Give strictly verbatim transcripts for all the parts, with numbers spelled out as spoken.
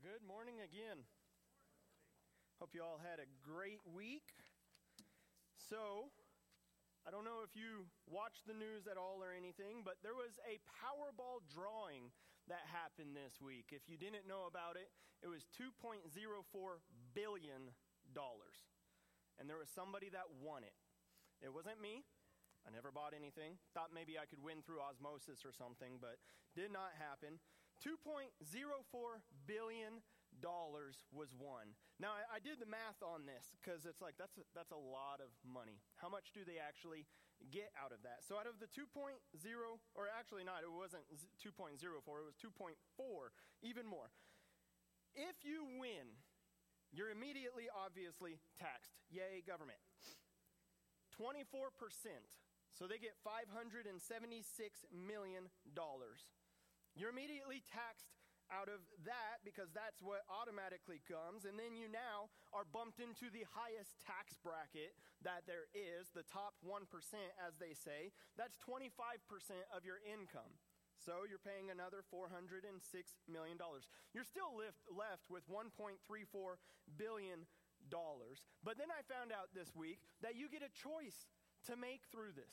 good morning again. Hope you all had a great week. So, I don't know if you watched the news at all or anything, but there was a Powerball drawing that happened this week. If you didn't know about it, it was two point zero four billion dollars. And there was somebody that won it. It wasn't me. I never bought anything. Thought maybe I could win through osmosis or something, but did not happen. two point zero four billion dollars was won. Now, I, I did the math on this because it's like, that's a, that's a lot of money. How much do they actually get out of that? So out of the two point zero, or actually not, it wasn't two point zero four, it was two point four, even more. If you win, you're immediately, obviously, taxed. Yay, government. twenty-four percent. So they get five hundred seventy-six million dollars. You're immediately taxed out of that because that's what automatically comes. And then you now are bumped into the highest tax bracket that there is, the top one percent, as they say. That's twenty-five percent of your income. So you're paying another four hundred six million dollars. You're still left, left with one point three four billion dollars. But then I found out this week that you get a choice to make through this.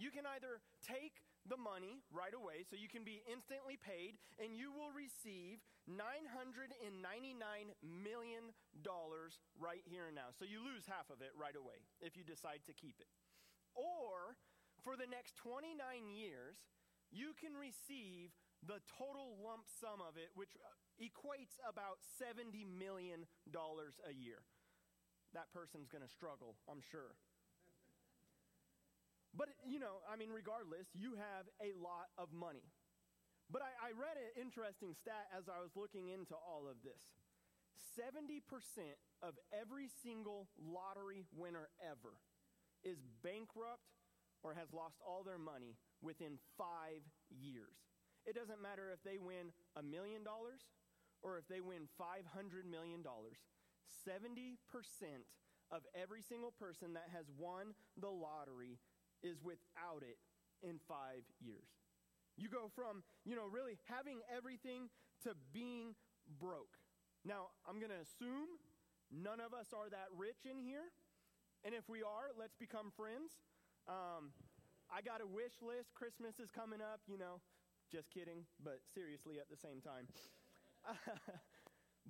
You can either take the money right away, so you can be instantly paid, and you will receive nine hundred ninety-nine million dollars right here and now. So you lose half of it right away if you decide to keep it. Or for the next twenty-nine years, you can receive the total lump sum of it, which equates about seventy million dollars a year. That person's going to struggle, I'm sure. But, you know, I mean, regardless, you have a lot of money. But I, I read an interesting stat as I was looking into all of this. seventy percent of every single lottery winner ever is bankrupt or has lost all their money within five years. It doesn't matter if they win a million dollars or if they win five hundred million dollars. seventy percent of every single person that has won the lottery is without it in five years. You go from, you know, really having everything to being broke. Now, I'm going to assume none of us are that rich in here. And if we are, let's become friends. Um, I got a wish list. Christmas is coming up, you know. Just kidding, but seriously at the same time.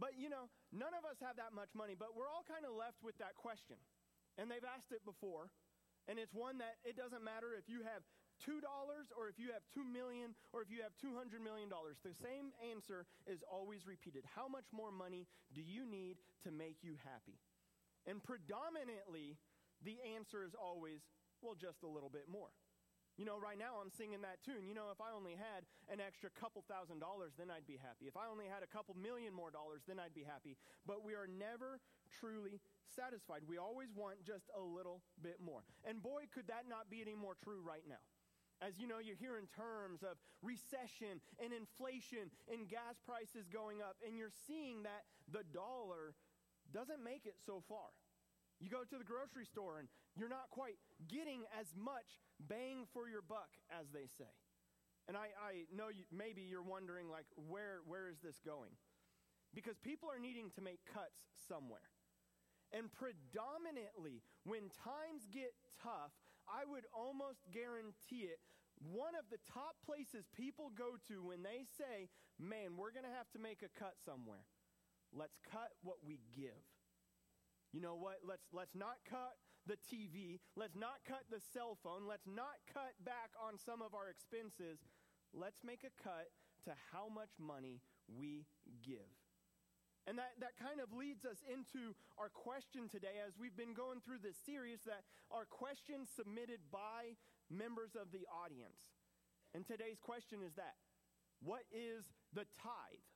But, you know, none of us have that much money, but we're all kind of left with that question. And they've asked it before. And it's one that it doesn't matter if you have two dollars or if you have two million dollars or if you have two hundred million dollars. The same answer is always repeated. How much more money do you need to make you happy? And predominantly, the answer is always, well, just a little bit more. You know, right now I'm singing that tune. You know, if I only had an extra couple thousand dollars, then I'd be happy. If I only had a couple million more dollars, then I'd be happy. But we are never truly satisfied. We always want just a little bit more. And boy, could that not be any more true right now. As you know, you're hearing terms of recession and inflation and gas prices going up. And you're seeing that the dollar doesn't make it so far. You go to the grocery store and you're not quite getting as much bang for your buck, as they say. And I, I know you, maybe you're wondering, like, where where is this going? Because people are needing to make cuts somewhere. And predominantly, when times get tough, I would almost guarantee it, one of the top places people go to when they say, man, we're going to have to make a cut somewhere. Let's cut what we give. You know what? Let's let's not cut the T V. Let's not cut the cell phone. Let's not cut back on some of our expenses. Let's make a cut to how much money we give. And that, that kind of leads us into our question today as we've been going through this series, that our questions submitted by members of the audience. And today's question is that, what is the tithe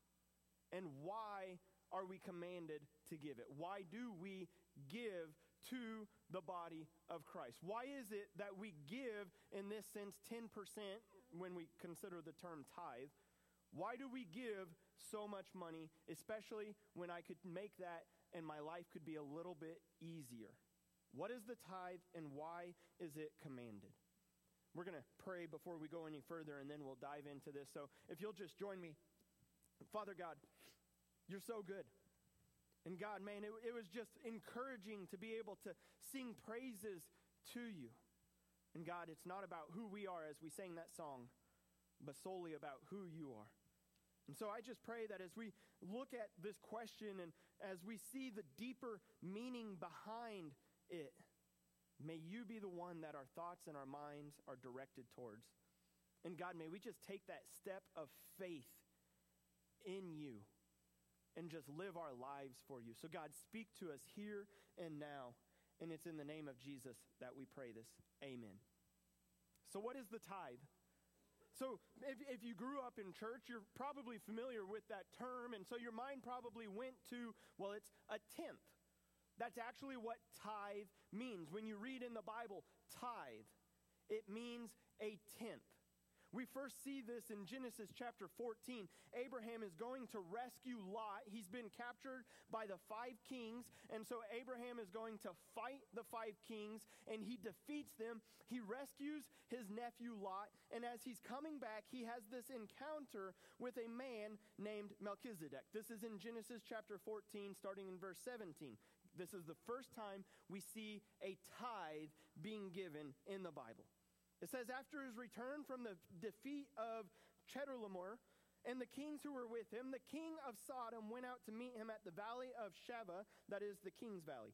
and why are we commanded to give it? Why do we give to the body of Christ? Why is it that we give, in this sense, ten percent when we consider the term tithe? Why do we give so much money, especially when I could make that and my life could be a little bit easier? What is the tithe and why is it commanded? We're going to pray before we go any further and then we'll dive into this. So if you'll just join me. Father God, You're so good. And God, man, it, it was just encouraging to be able to sing praises to you. And God, it's not about who we are as we sang that song, but solely about who you are. And so I just pray that as we look at this question and as we see the deeper meaning behind it, may you be the one that our thoughts and our minds are directed towards. And God, may we just take that step of faith in you and just live our lives for you. So God, speak to us here and now. And it's in the name of Jesus that we pray this. Amen. So what is the tithe? So if, if you grew up in church, you're probably familiar with that term. And so your mind probably went to, well, it's a tenth. That's actually what tithe means. When you read in the Bible, tithe, it means a tenth. We first see this in Genesis chapter fourteen. Abraham is going to rescue Lot. He's been captured by the five kings. And so Abraham is going to fight the five kings, and he defeats them. He rescues his nephew Lot. And as he's coming back, he has this encounter with a man named Melchizedek. This is in Genesis chapter fourteen, starting in verse seventeen. This is the first time we see a tithe being given in the Bible. It says, after his return from the defeat of Chedorlaomer and the kings who were with him, the king of Sodom went out to meet him at the valley of Sheba, that is the king's valley.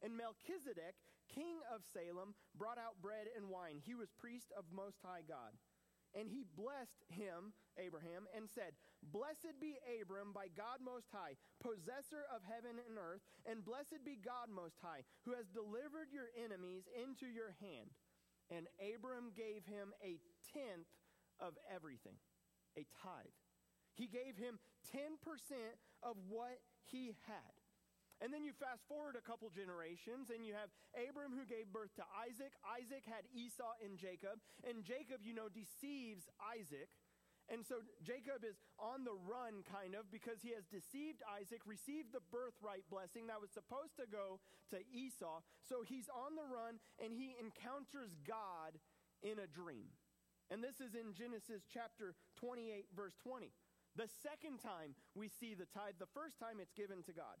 And Melchizedek, king of Salem, brought out bread and wine. He was priest of Most High God. And he blessed him, Abraham, and said, blessed be Abram by God Most High, possessor of heaven and earth, and blessed be God Most High, who has delivered your enemies into your hand. And Abram gave him a tenth of everything, a tithe. He gave him ten percent of what he had. And then you fast forward a couple generations, and you have Abram who gave birth to Isaac. Isaac had Esau and Jacob. And Jacob, you know, deceives Isaac. And so Jacob is on the run, kind of, because he has deceived Isaac, received the birthright blessing that was supposed to go to Esau. So he's on the run, and he encounters God in a dream. And this is in Genesis chapter twenty-eight, verse twenty. The second time we see the tithe, the first time it's given to God.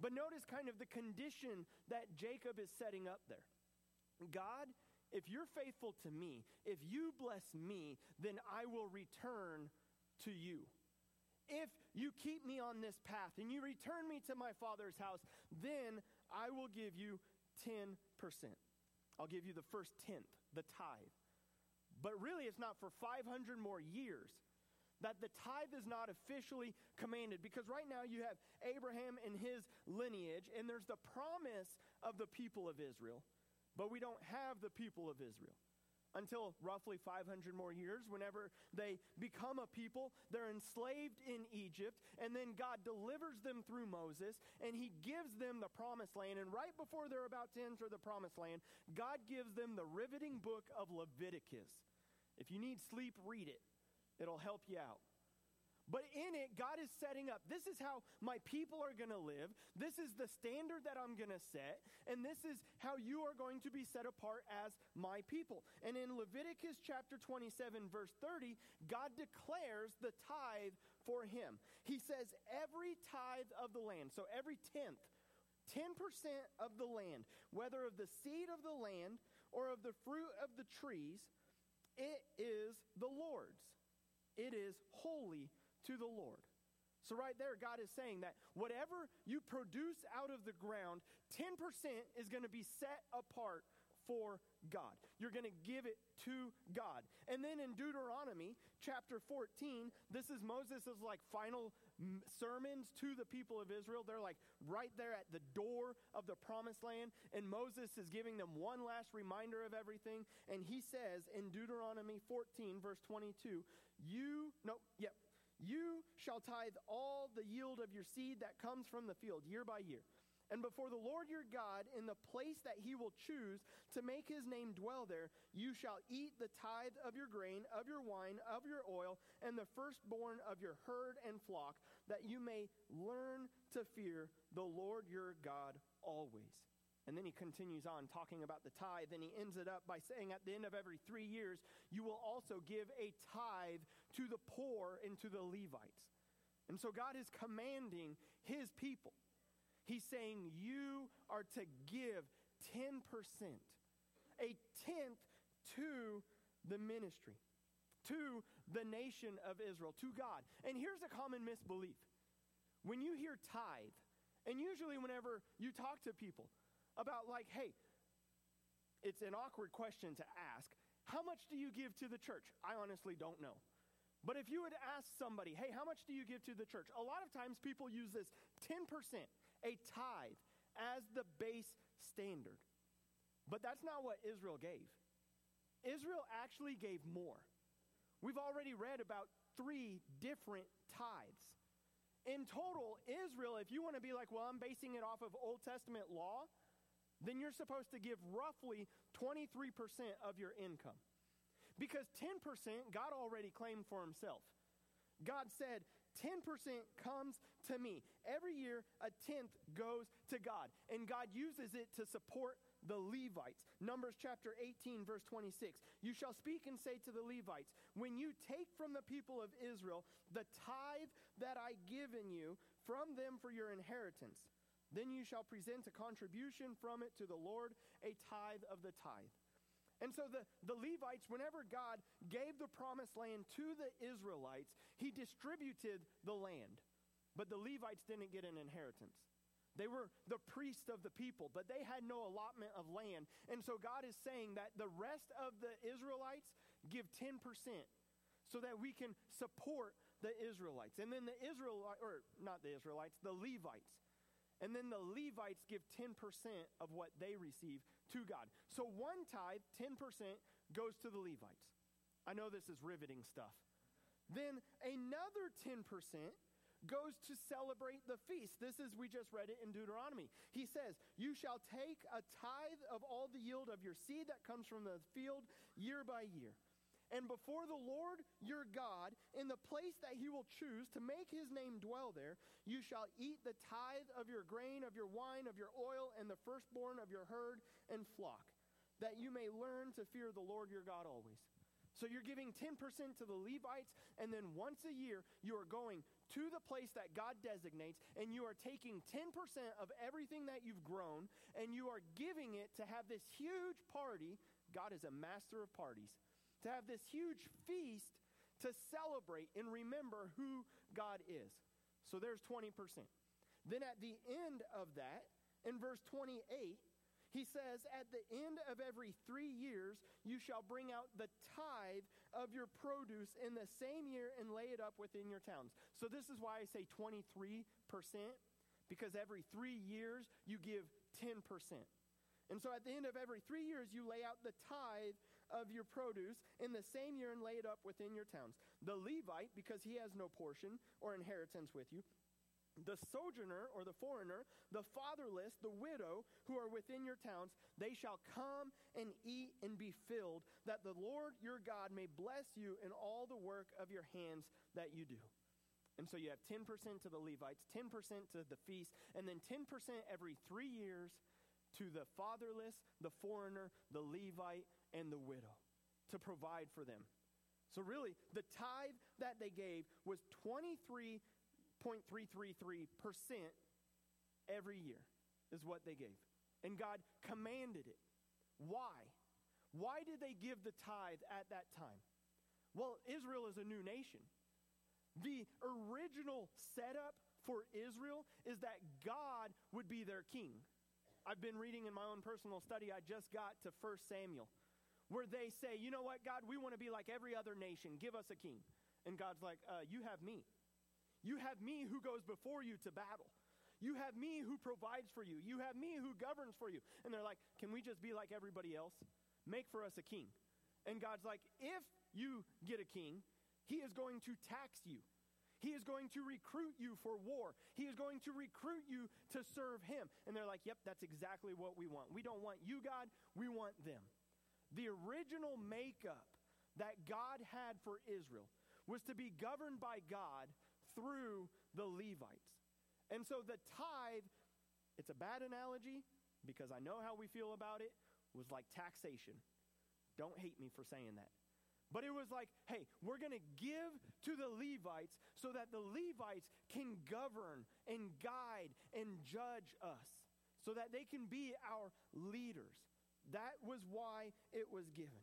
But notice kind of the condition that Jacob is setting up there. God, if you're faithful to me, if you bless me, then I will return to you. If you keep me on this path and you return me to my father's house, then I will give you ten percent. I'll give you the first tenth, the tithe. But really, it's not for five hundred more years that the tithe is not officially commanded, because right now you have Abraham and his lineage, and there's the promise of the people of Israel, but we don't have the people of Israel until roughly five hundred more years. Whenever they become a people, they're enslaved in Egypt, and then God delivers them through Moses, and he gives them the promised land, and right before they're about to enter the promised land, God gives them the riveting book of Leviticus. If you need sleep, read it. It'll help you out. But in it, God is setting up, this is how my people are going to live. This is the standard that I'm going to set. And this is how you are going to be set apart as my people. And in Leviticus chapter twenty-seven, verse thirty, God declares the tithe for him. He says every tithe of the land, so every tenth, ten percent of the land, whether of the seed of the land or of the fruit of the trees, it is the Lord's. It is holy to the Lord. So right there, God is saying that whatever you produce out of the ground, ten percent is going to be set apart for God. You're going to give it to God. And then in Deuteronomy chapter fourteen, this is Moses' like final m- sermons to the people of Israel. They're like right there at the door of the promised land. And Moses is giving them one last reminder of everything. And he says in Deuteronomy fourteen, verse twenty-two, You, no, yep, you shall tithe all the yield of your seed that comes from the field year by year. and before the Lord your God in the place that he will choose to make his name dwell there, you shall eat the tithe of your grain, of your wine, of your oil, and the firstborn of your herd and flock, that you may learn to fear the Lord your God always. And then he continues on talking about the tithe, and he ends it up by saying, at the end of every three years, you will also give a tithe to the poor and to the Levites. And so God is commanding his people. He's saying you are to give ten percent, a tenth to the ministry, to the nation of Israel, to God. And here's a common misbelief. When you hear tithe, and usually whenever you talk to people about like, hey, it's an awkward question to ask, how much do you give to the church? I honestly don't know. But if you would ask somebody, hey, how much do you give to the church? A lot of times people use this ten percent, a tithe, as the base standard. But that's not what Israel gave. Israel actually gave more. We've already read about three different tithes. In total, Israel, if you want to be like, well, I'm basing it off of Old Testament law, then you're supposed to give roughly twenty-three percent of your income. Because ten percent God already claimed for himself. God said, ten percent comes to me. Every year, a tenth goes to God. And God uses it to support the Levites. Numbers chapter eighteen, verse twenty-six. You shall speak and say to the Levites, when you take from the people of Israel the tithe that I given you from them for your inheritance, then you shall present a contribution from it to the Lord, a tithe of the tithe. And so the, the Levites, whenever God gave the promised land to the Israelites, he distributed the land. But the Levites didn't get an inheritance. They were the priests of the people, but they had no allotment of land. And so God is saying that the rest of the Israelites give ten percent so that we can support the Israelites. And then the Israelites, or not the Israelites, the Levites. And then the Levites give ten percent of what they receive to God. So one tithe, ten percent, goes to the Levites. I know this is riveting stuff. Then another ten percent goes to celebrate the feast. This is, we just read it in Deuteronomy. He says, you shall take a tithe of all the yield of your seed that comes from the field year by year. And before the Lord your God, in the place that he will choose to make his name dwell there, you shall eat the tithe of your grain, of your wine, of your oil, and the firstborn of your herd and flock, that you may learn to fear the Lord your God always. So you're giving ten percent to the Levites, and then once a year you are going to the place that God designates, and you are taking ten percent of everything that you've grown, and you are giving it to have this huge party. God is a master of parties. To have this huge feast to celebrate and remember who God is. So there's twenty percent. Then at the end of that, in verse twenty-eight, he says, at the end of every three years, you shall bring out the tithe of your produce in the same year and lay it up within your towns. So this is why I say twenty-three percent, because every three years you give ten percent. And so at the end of every three years, you lay out the tithe of your produce in the same year and lay it up within your towns. The Levite, because he has no portion or inheritance with you, the sojourner or the foreigner, the fatherless, the widow who are within your towns, they shall come and eat and be filled, that the Lord your God may bless you in all the work of your hands that you do. And so you have ten percent to the Levites, ten percent to the feast, and then ten percent every three years to the fatherless, the foreigner, the Levite, and the widow, to provide for them. So really, the tithe that they gave was twenty-three point three three three percent every year is what they gave. And God commanded it. Why? Why did they give the tithe at that time? Well, Israel is a new nation. The original setup for Israel is that God would be their king. I've been reading in my own personal study, I just got to First Samuel, where they say, you know what, God, we want to be like every other nation. Give us a king. And God's like, uh, you have me. You have me who goes before you to battle. You have me who provides for you. You have me who governs for you. And they're like, can we just be like everybody else? Make for us a king. And God's like, if you get a king, he is going to tax you. He is going to recruit you for war. He is going to recruit you to serve him. And they're like, yep, that's exactly what we want. We don't want you, God. We want them. The original makeup that God had for Israel was to be governed by God through the Levites. And so the tithe, it's a bad analogy because I know how we feel about it, was like taxation. Don't hate me for saying that. But it was like, hey, we're going to give to the Levites so that the Levites can govern and guide and judge us so that they can be our leaders. That was why it was given,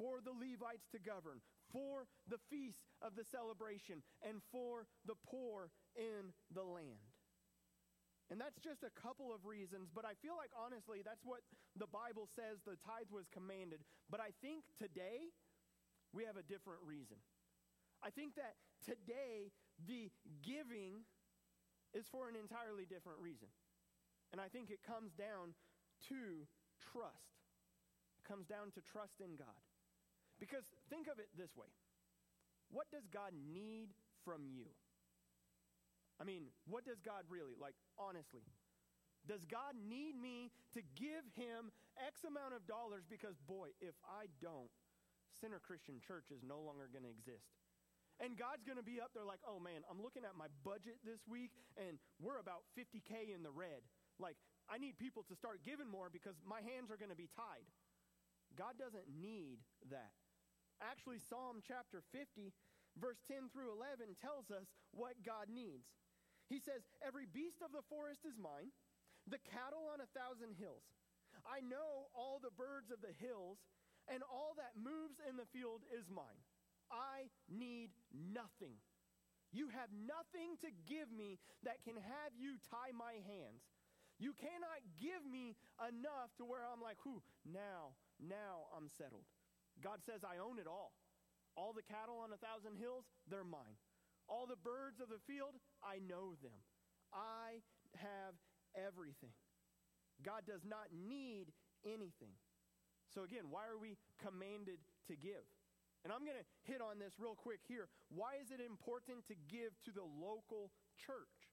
for the Levites to govern, for the feast of the celebration, and for the poor in the land. And that's just a couple of reasons, but I feel like, honestly, that's what the Bible says the tithe was commanded. But I think today we have a different reason. I think that today the giving is for an entirely different reason. And I think it comes down to trust. It comes down to trust in God. Because think of it this way. What does God need from you? I mean, what does God really, like, honestly? Does God need me to give him X amount of dollars because, boy, if I don't, Center Christian Church is no longer going to exist. And God's going to be up there like, oh, man, I'm looking at my budget this week, and we're about fifty K in the red. Like, I need people to start giving more because my hands are going to be tied. God doesn't need that. Actually, Psalm chapter fifty, verse ten through eleven tells us what God needs. He says, every beast of the forest is mine, the cattle on a thousand hills. I know all the birds of the hills, and all that moves in the field is mine. I need nothing. You have nothing to give me that can have you tie my hands. You cannot give me enough to where I'm like, whew, now, now I'm settled. God says, I own it all. All the cattle on a thousand hills, they're mine. All the birds of the field, I know them. I have everything. God does not need anything. So again, why are we commanded to give? And I'm going to hit on this real quick here. Why is it important to give to the local church?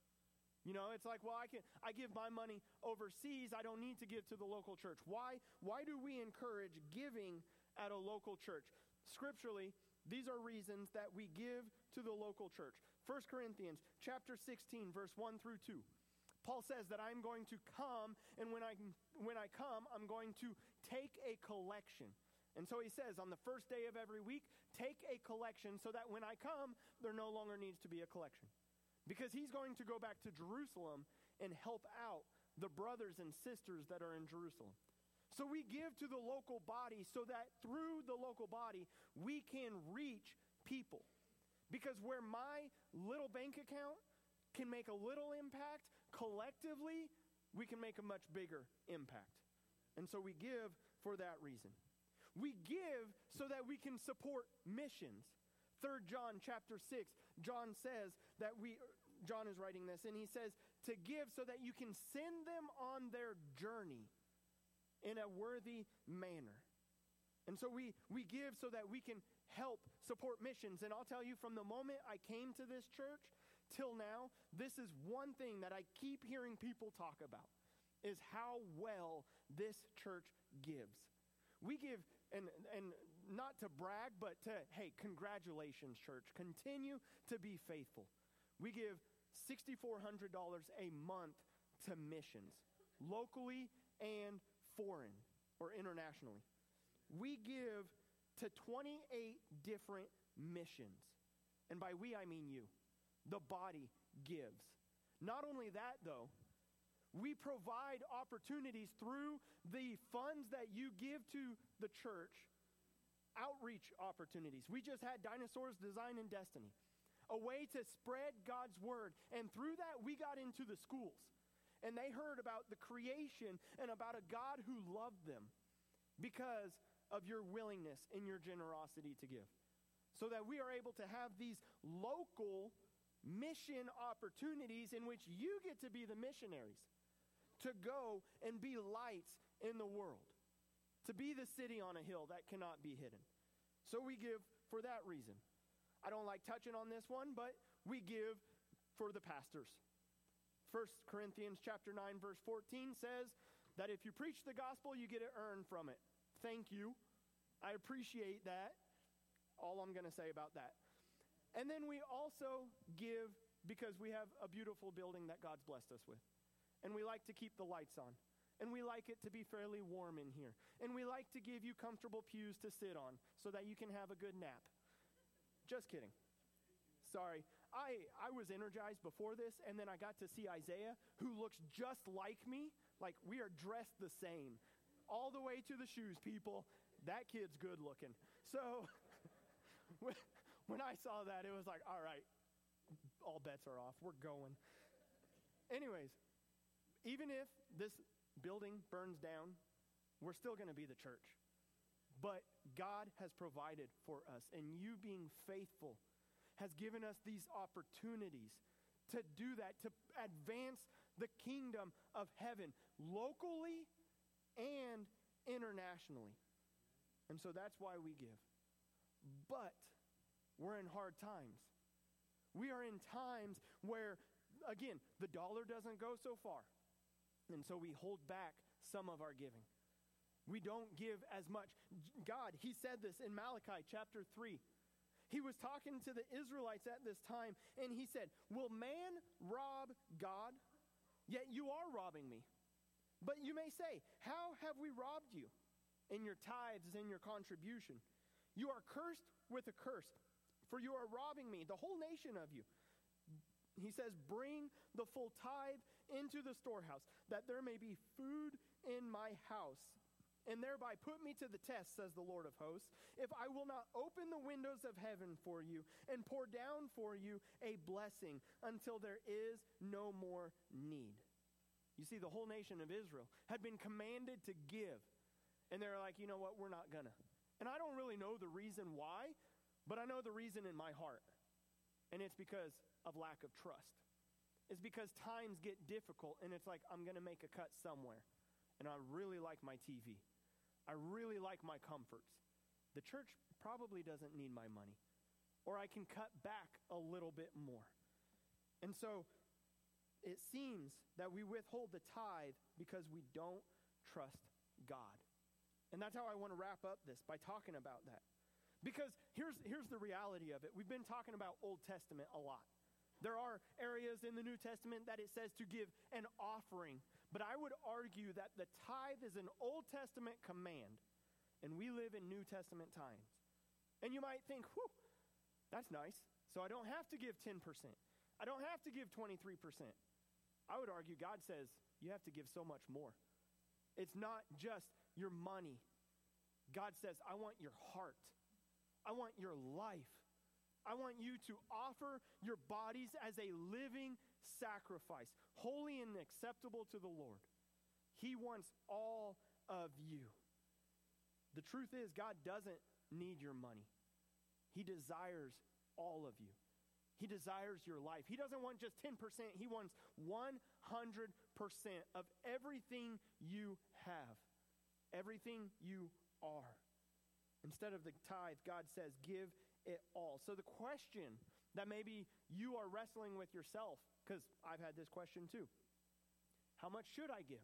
You know, it's like, well, I can I give my money overseas. I don't need to give to the local church. Why? Why do we encourage giving at a local church? Scripturally, these are reasons that we give to the local church. First Corinthians chapter sixteen, verse one through two. Paul says that I'm going to come, and when I when I come, I'm going to take a collection. And so he says, on the first day of every week, take a collection so that when I come, there no longer needs to be a collection. Because he's going to go back to Jerusalem and help out the brothers and sisters that are in Jerusalem. So we give to the local body so that through the local body, we can reach people. Because where my little bank account can make a little impact, collectively, we can make a much bigger impact. And so we give for that reason. We give so that we can support missions. Third John chapter six, John says that we, John is writing this, and he says to give so that you can send them on their journey in a worthy manner. And so we, we give so that we can help support missions. And I'll tell you, from the moment I came to this church till now, this is one thing that I keep hearing people talk about, is how well this church gives. We give, and and not to brag, but to, hey, congratulations, church. Continue to be faithful. We give six thousand four hundred dollars a month to missions, locally and foreign or internationally. We give to twenty-eight different missions. And by we, I mean you. The body gives. Not only that, though, we provide opportunities through the funds that you give to the church, outreach opportunities. We just had Dinosaurs Design and Destiny, a way to spread God's word. And through that, we got into the schools. And they heard about the creation and about a God who loved them because of your willingness and your generosity to give. So that we are able to have these local mission opportunities in which you get to be the missionaries, to go and be lights in the world, to be the city on a hill that cannot be hidden. So we give for that reason. I don't like touching on this one, but we give for the pastors. First Corinthians chapter nine, verse fourteen says that if you preach the gospel, you get to earn from it. Thank you. I appreciate that. All I'm going to say about that. And then we also give because we have a beautiful building that God's blessed us with. And we like to keep the lights on. And we like it to be fairly warm in here. And we like to give you comfortable pews to sit on so that you can have a good nap. Just kidding. Sorry. I, I was energized before this, and then I got to see Isaiah, who looks just like me. Like, we are dressed the same. All the way to the shoes, people. That kid's good looking. So when I saw that, it was like, all right, all bets are off. We're going. Anyways, even if this building burns down, we're still going to be the church. But God has provided for us, and you being faithful has given us these opportunities to do that, to advance the kingdom of heaven locally and internationally. And so that's why we give. But we're in hard times. We are in times where, again, the dollar doesn't go so far. And so we hold back some of our giving. We don't give as much. God, he said this in Malachi chapter three. He was talking to the Israelites at this time, and he said, will man rob God? Yet you are robbing me. But you may say, how have we robbed you? In your tithes and your contribution. You are cursed with a curse, for you are robbing me, the whole nation of you. He says, bring the full tithe into the storehouse, that there may be food in my house. And thereby put me to the test, says the Lord of hosts, if I will not open the windows of heaven for you and pour down for you a blessing until there is no more need. You see, the whole nation of Israel had been commanded to give. And they're like, you know what, we're not gonna. And I don't really know the reason why, but I know the reason in my heart. And it's because of lack of trust. It's because times get difficult, and it's like, I'm gonna make a cut somewhere. And I really like my T V. I really like my comforts. The church probably doesn't need my money. Or I can cut back a little bit more. And so it seems that we withhold the tithe because we don't trust God. And that's how I want to wrap up this, by talking about that. Because here's here's the reality of it. We've been talking about Old Testament a lot. There are areas in the New Testament that it says to give an offering. But I would argue that the tithe is an Old Testament command. And we live in New Testament times. And you might think, whew, that's nice. So I don't have to give ten percent. I don't have to give twenty-three percent. I would argue God says you have to give so much more. It's not just your money. God says, I want your heart. I want your life. I want you to offer your bodies as a living sacrifice, holy and acceptable to the Lord. He wants all of you. The truth is, God doesn't need your money. He desires all of you. He desires your life. He doesn't want just ten percent. He wants one hundred percent of everything you have. Everything you are. Instead of the tithe, God says, give it all. So the question that maybe you are wrestling with yourself, because I've had this question too. How much should I give?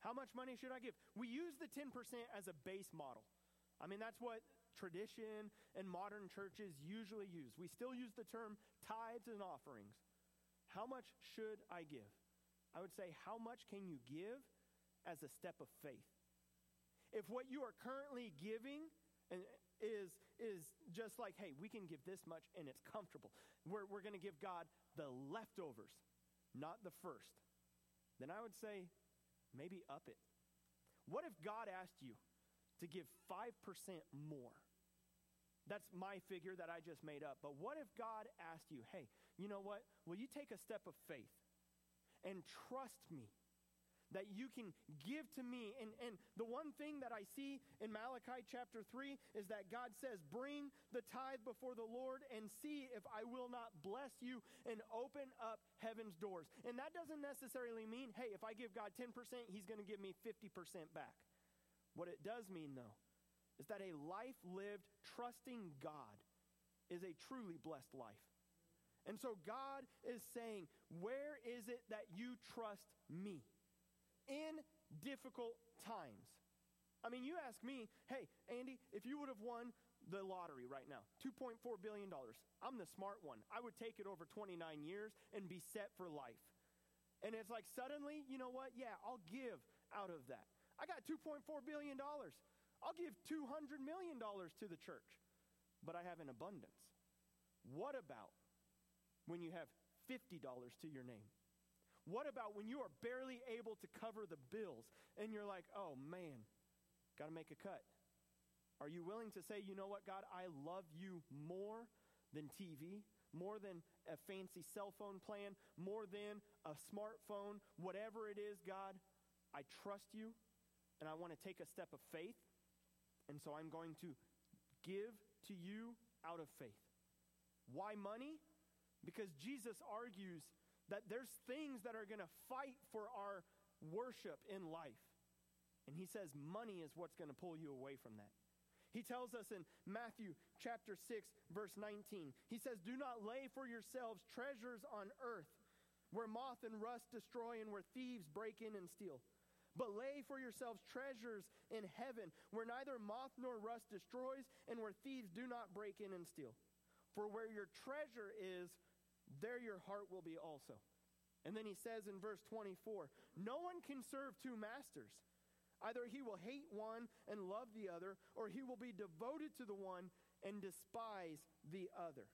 How much money should I give? We use the ten percent as a base model. I mean, that's what tradition and modern churches usually use. We still use the term tithes and offerings. How much should I give? I would say, how much can you give as a step of faith? If what you are currently giving and is is just like, hey, we can give this much and it's comfortable. We're, we're going to give God the leftovers, not the first. Then I would say maybe up it. What if God asked you to give five percent more? That's my figure that I just made up. But what if God asked you, hey, you know what? Will you take a step of faith and trust me? That you can give to me. And, and the one thing that I see in Malachi chapter three is that God says, bring the tithe before the Lord and see if I will not bless you and open up heaven's doors. And that doesn't necessarily mean, hey, if I give God ten percent, he's going to give me fifty percent back. What it does mean, though, is that a life lived trusting God is a truly blessed life. And so God is saying, where is it that you trust me in difficult times? I mean, you ask me, hey, Andy, if you would have won the lottery right now, two point four billion dollars, I'm the smart one. I would take it over twenty-nine years and be set for life. And it's like, suddenly, you know what? Yeah, I'll give out of that. I got two point four billion dollars. I'll give two hundred million dollars to the church, but I have an abundance. What about when you have fifty dollars to your name? What about when you are barely able to cover the bills and you're like, oh man, got to make a cut? Are you willing to say, you know what, God, I love you more than T V, more than a fancy cell phone plan, more than a smartphone, whatever it is, God, I trust you and I want to take a step of faith. And so I'm going to give to you out of faith. Why money? Because Jesus argues that there's things that are going to fight for our worship in life. And he says money is what's going to pull you away from that. He tells us in Matthew chapter six, verse nineteen, he says, do not lay for yourselves treasures on earth where moth and rust destroy and where thieves break in and steal. But lay for yourselves treasures in heaven where neither moth nor rust destroys and where thieves do not break in and steal. For where your treasure is, there your heart will be also. And then he says in verse twenty-four, no one can serve two masters. Either he will hate one and love the other, or he will be devoted to the one and despise the other.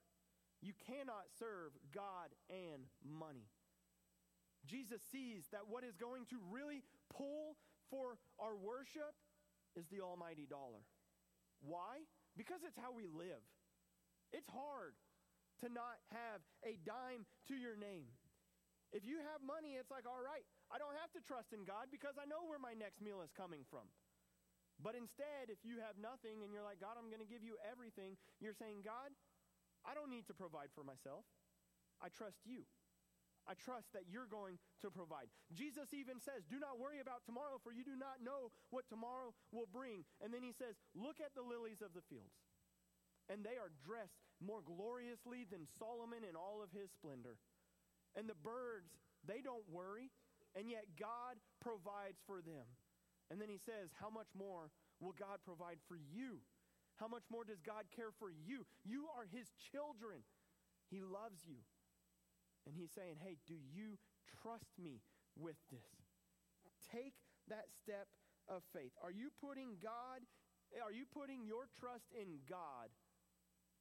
You cannot serve God and money. Jesus sees that what is going to really pull for our worship is the almighty dollar. Why? Because it's how we live. It's hard to not have a dime to your name. If you have money, it's like, all right, I don't have to trust in God because I know where my next meal is coming from. But instead, if you have nothing and you're like, God, I'm going to give you everything, you're saying, God, I don't need to provide for myself. I trust you. I trust that you're going to provide. Jesus even says, do not worry about tomorrow, for you do not know what tomorrow will bring. And then he says, look at the lilies of the fields. And they are dressed more gloriously than Solomon in all of his splendor. And the birds, they don't worry, and yet God provides for them. And then he says, how much more will God provide for you? How much more does God care for you? You are his children. He loves you. And he's saying, hey, do you trust me with this? Take that step of faith. Are you putting God, are you putting your trust in God?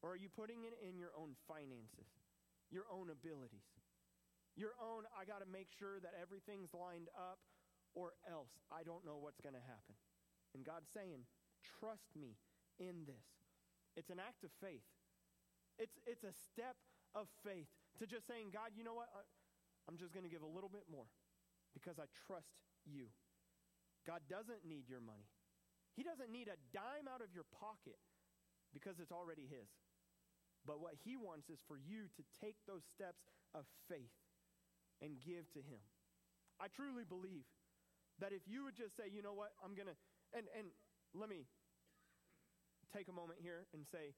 Or are you putting it in your own finances, your own abilities, your own, I got to make sure that everything's lined up or else I don't know what's going to happen? And God's saying, trust me in this. It's an act of faith. It's, it's a step of faith to just saying, God, you know what? I'm just going to give a little bit more because I trust you. God doesn't need your money. He doesn't need a dime out of your pocket because it's already his. But what he wants is for you to take those steps of faith and give to him. I truly believe that if you would just say, you know what, I'm going to, and and let me take a moment here and say,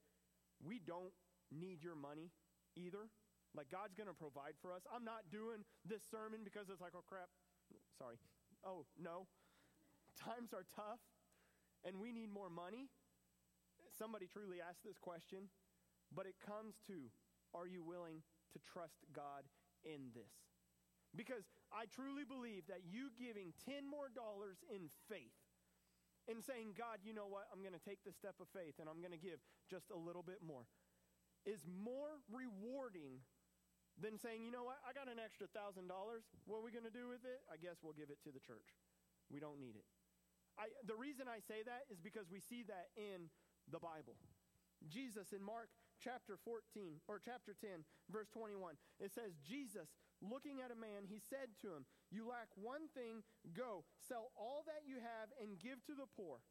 we don't need your money either. Like, God's going to provide for us. I'm not doing this sermon because it's like, oh, crap. Sorry. Oh, no. Times are tough and we need more money. Somebody truly asked this question. But it comes to, are you willing to trust God in this? Because I truly believe that you giving ten more dollars in faith and saying, God, you know what? I'm going to take this step of faith and I'm going to give just a little bit more is more rewarding than saying, you know what? I got an extra one thousand dollars. What are we going to do with it? I guess we'll give it to the church. We don't need it. I, the reason I say that is because we see that in the Bible. Jesus in Mark chapter fourteen or chapter ten, verse twenty-one, it says, Jesus, looking at a man, he said to him, you lack one thing, go, sell all that you have and give to the poor,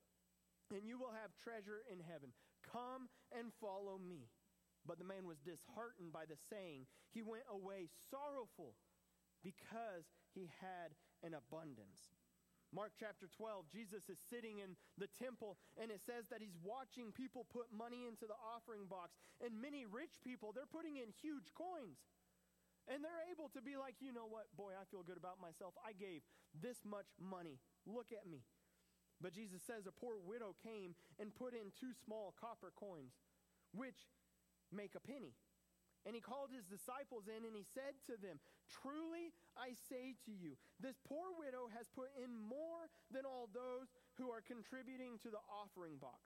and you will have treasure in heaven. Come and follow me. But the man was disheartened by the saying. He went away sorrowful because he had an abundance. Mark chapter twelve, Jesus is sitting in the temple, and it says that he's watching people put money into the offering box. And many rich people, they're putting in huge coins. And they're able to be like, you know what, boy, I feel good about myself. I gave this much money. Look at me. But Jesus says a poor widow came and put in two small copper coins, which make a penny. And he called his disciples in and he said to them, "Truly I say to you, this poor widow has put in more than all those who are contributing to the offering box.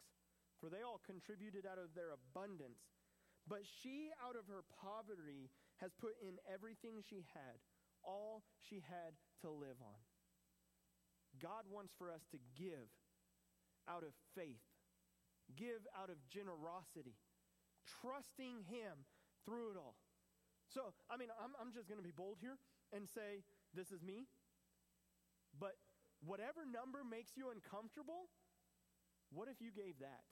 For they all contributed out of their abundance. But she, out of her poverty, has put in everything she had, all she had to live on." God wants for us to give out of faith, give out of generosity, trusting him through it all. So, I mean, I'm, I'm just going to be bold here and say, this is me. But whatever number makes you uncomfortable, what if you gave that?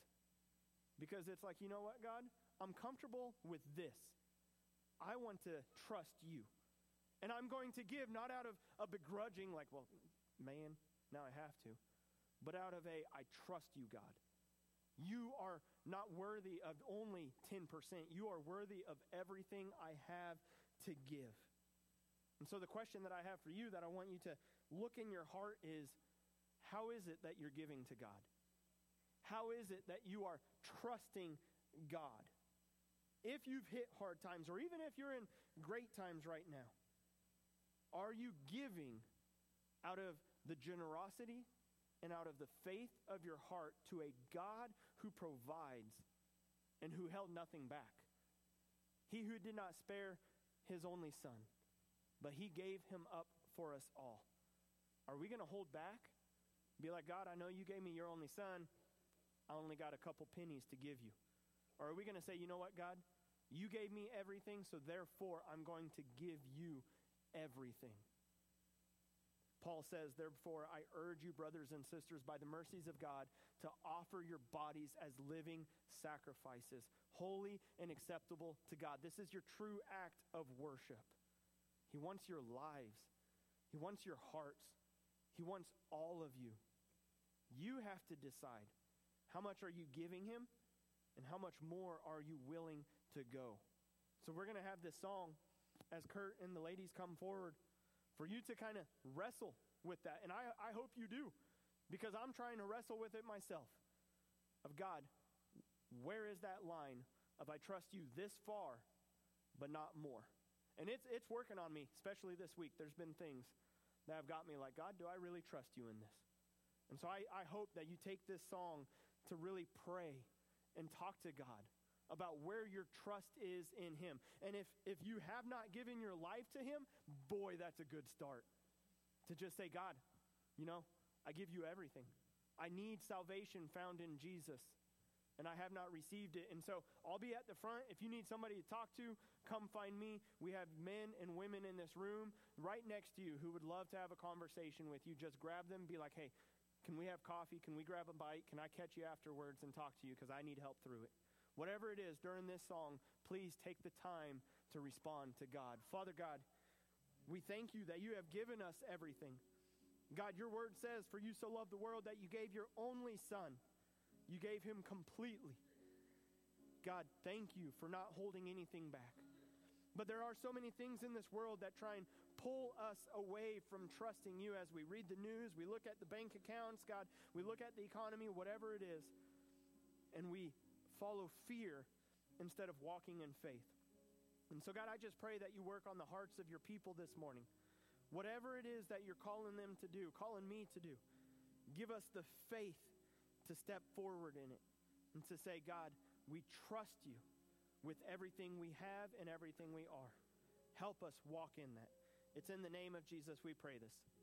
Because it's like, you know what, God? I'm comfortable with this. I want to trust you. And I'm going to give not out of a begrudging, like, well, man, now I have to, but out of a, I trust you, God. You are not worthy of only ten percent. You are worthy of everything I have to give. And so the question that I have for you that I want you to look in your heart is, how is it that you're giving to God? How is it that you are trusting God? If you've hit hard times, or even if you're in great times right now, are you giving out of the generosity and out of the faith of your heart to a God who provides and who held nothing back? He who did not spare his only son, but he gave him up for us all. Are we going to hold back? Be like, God, I know you gave me your only son. I only got a couple pennies to give you. Or are we going to say, you know what, God? You gave me everything, so therefore I'm going to give you everything. Paul says, therefore, I urge you, brothers and sisters, by the mercies of God, to offer your bodies as living sacrifices, holy and acceptable to God. This is your true act of worship. He wants your lives. He wants your hearts. He wants all of you. You have to decide, how much are you giving him, and how much more are you willing to go? So we're going to have this song as Kurt and the ladies come forward, for you to kind of wrestle with that. And I, I hope you do, because I'm trying to wrestle with it myself. Of God, where is that line of I trust you this far, but not more? And it's it's working on me, especially this week. There's been things that have got me like, God, do I really trust you in this? And so I, I hope that you take this song to really pray and talk to God about where your trust is in him. And if, if you have not given your life to him, boy, that's a good start. To just say, God, you know, I give you everything. I need salvation found in Jesus, and I have not received it. And so I'll be at the front. If you need somebody to talk to, come find me. We have men and women in this room right next to you who would love to have a conversation with you. Just grab them, be like, hey, can we have coffee? Can we grab a bite? Can I catch you afterwards and talk to you, because I need help through it? Whatever it is during this song, please take the time to respond to God. Father God, we thank you that you have given us everything. God, your word says, for you so loved the world that you gave your only son. You gave him completely. God, thank you for not holding anything back. But there are so many things in this world that try and pull us away from trusting you. As we read the news, we look at the bank accounts, God, we look at the economy, whatever it is, and we follow fear instead of walking in faith. And so, God, I just pray that you work on the hearts of your people this morning. Whatever it is that you're calling them to do, calling me to do, give us the faith to step forward in it and to say, God, we trust you with everything we have and everything we are. Help us walk in that. It's in the name of Jesus we pray this.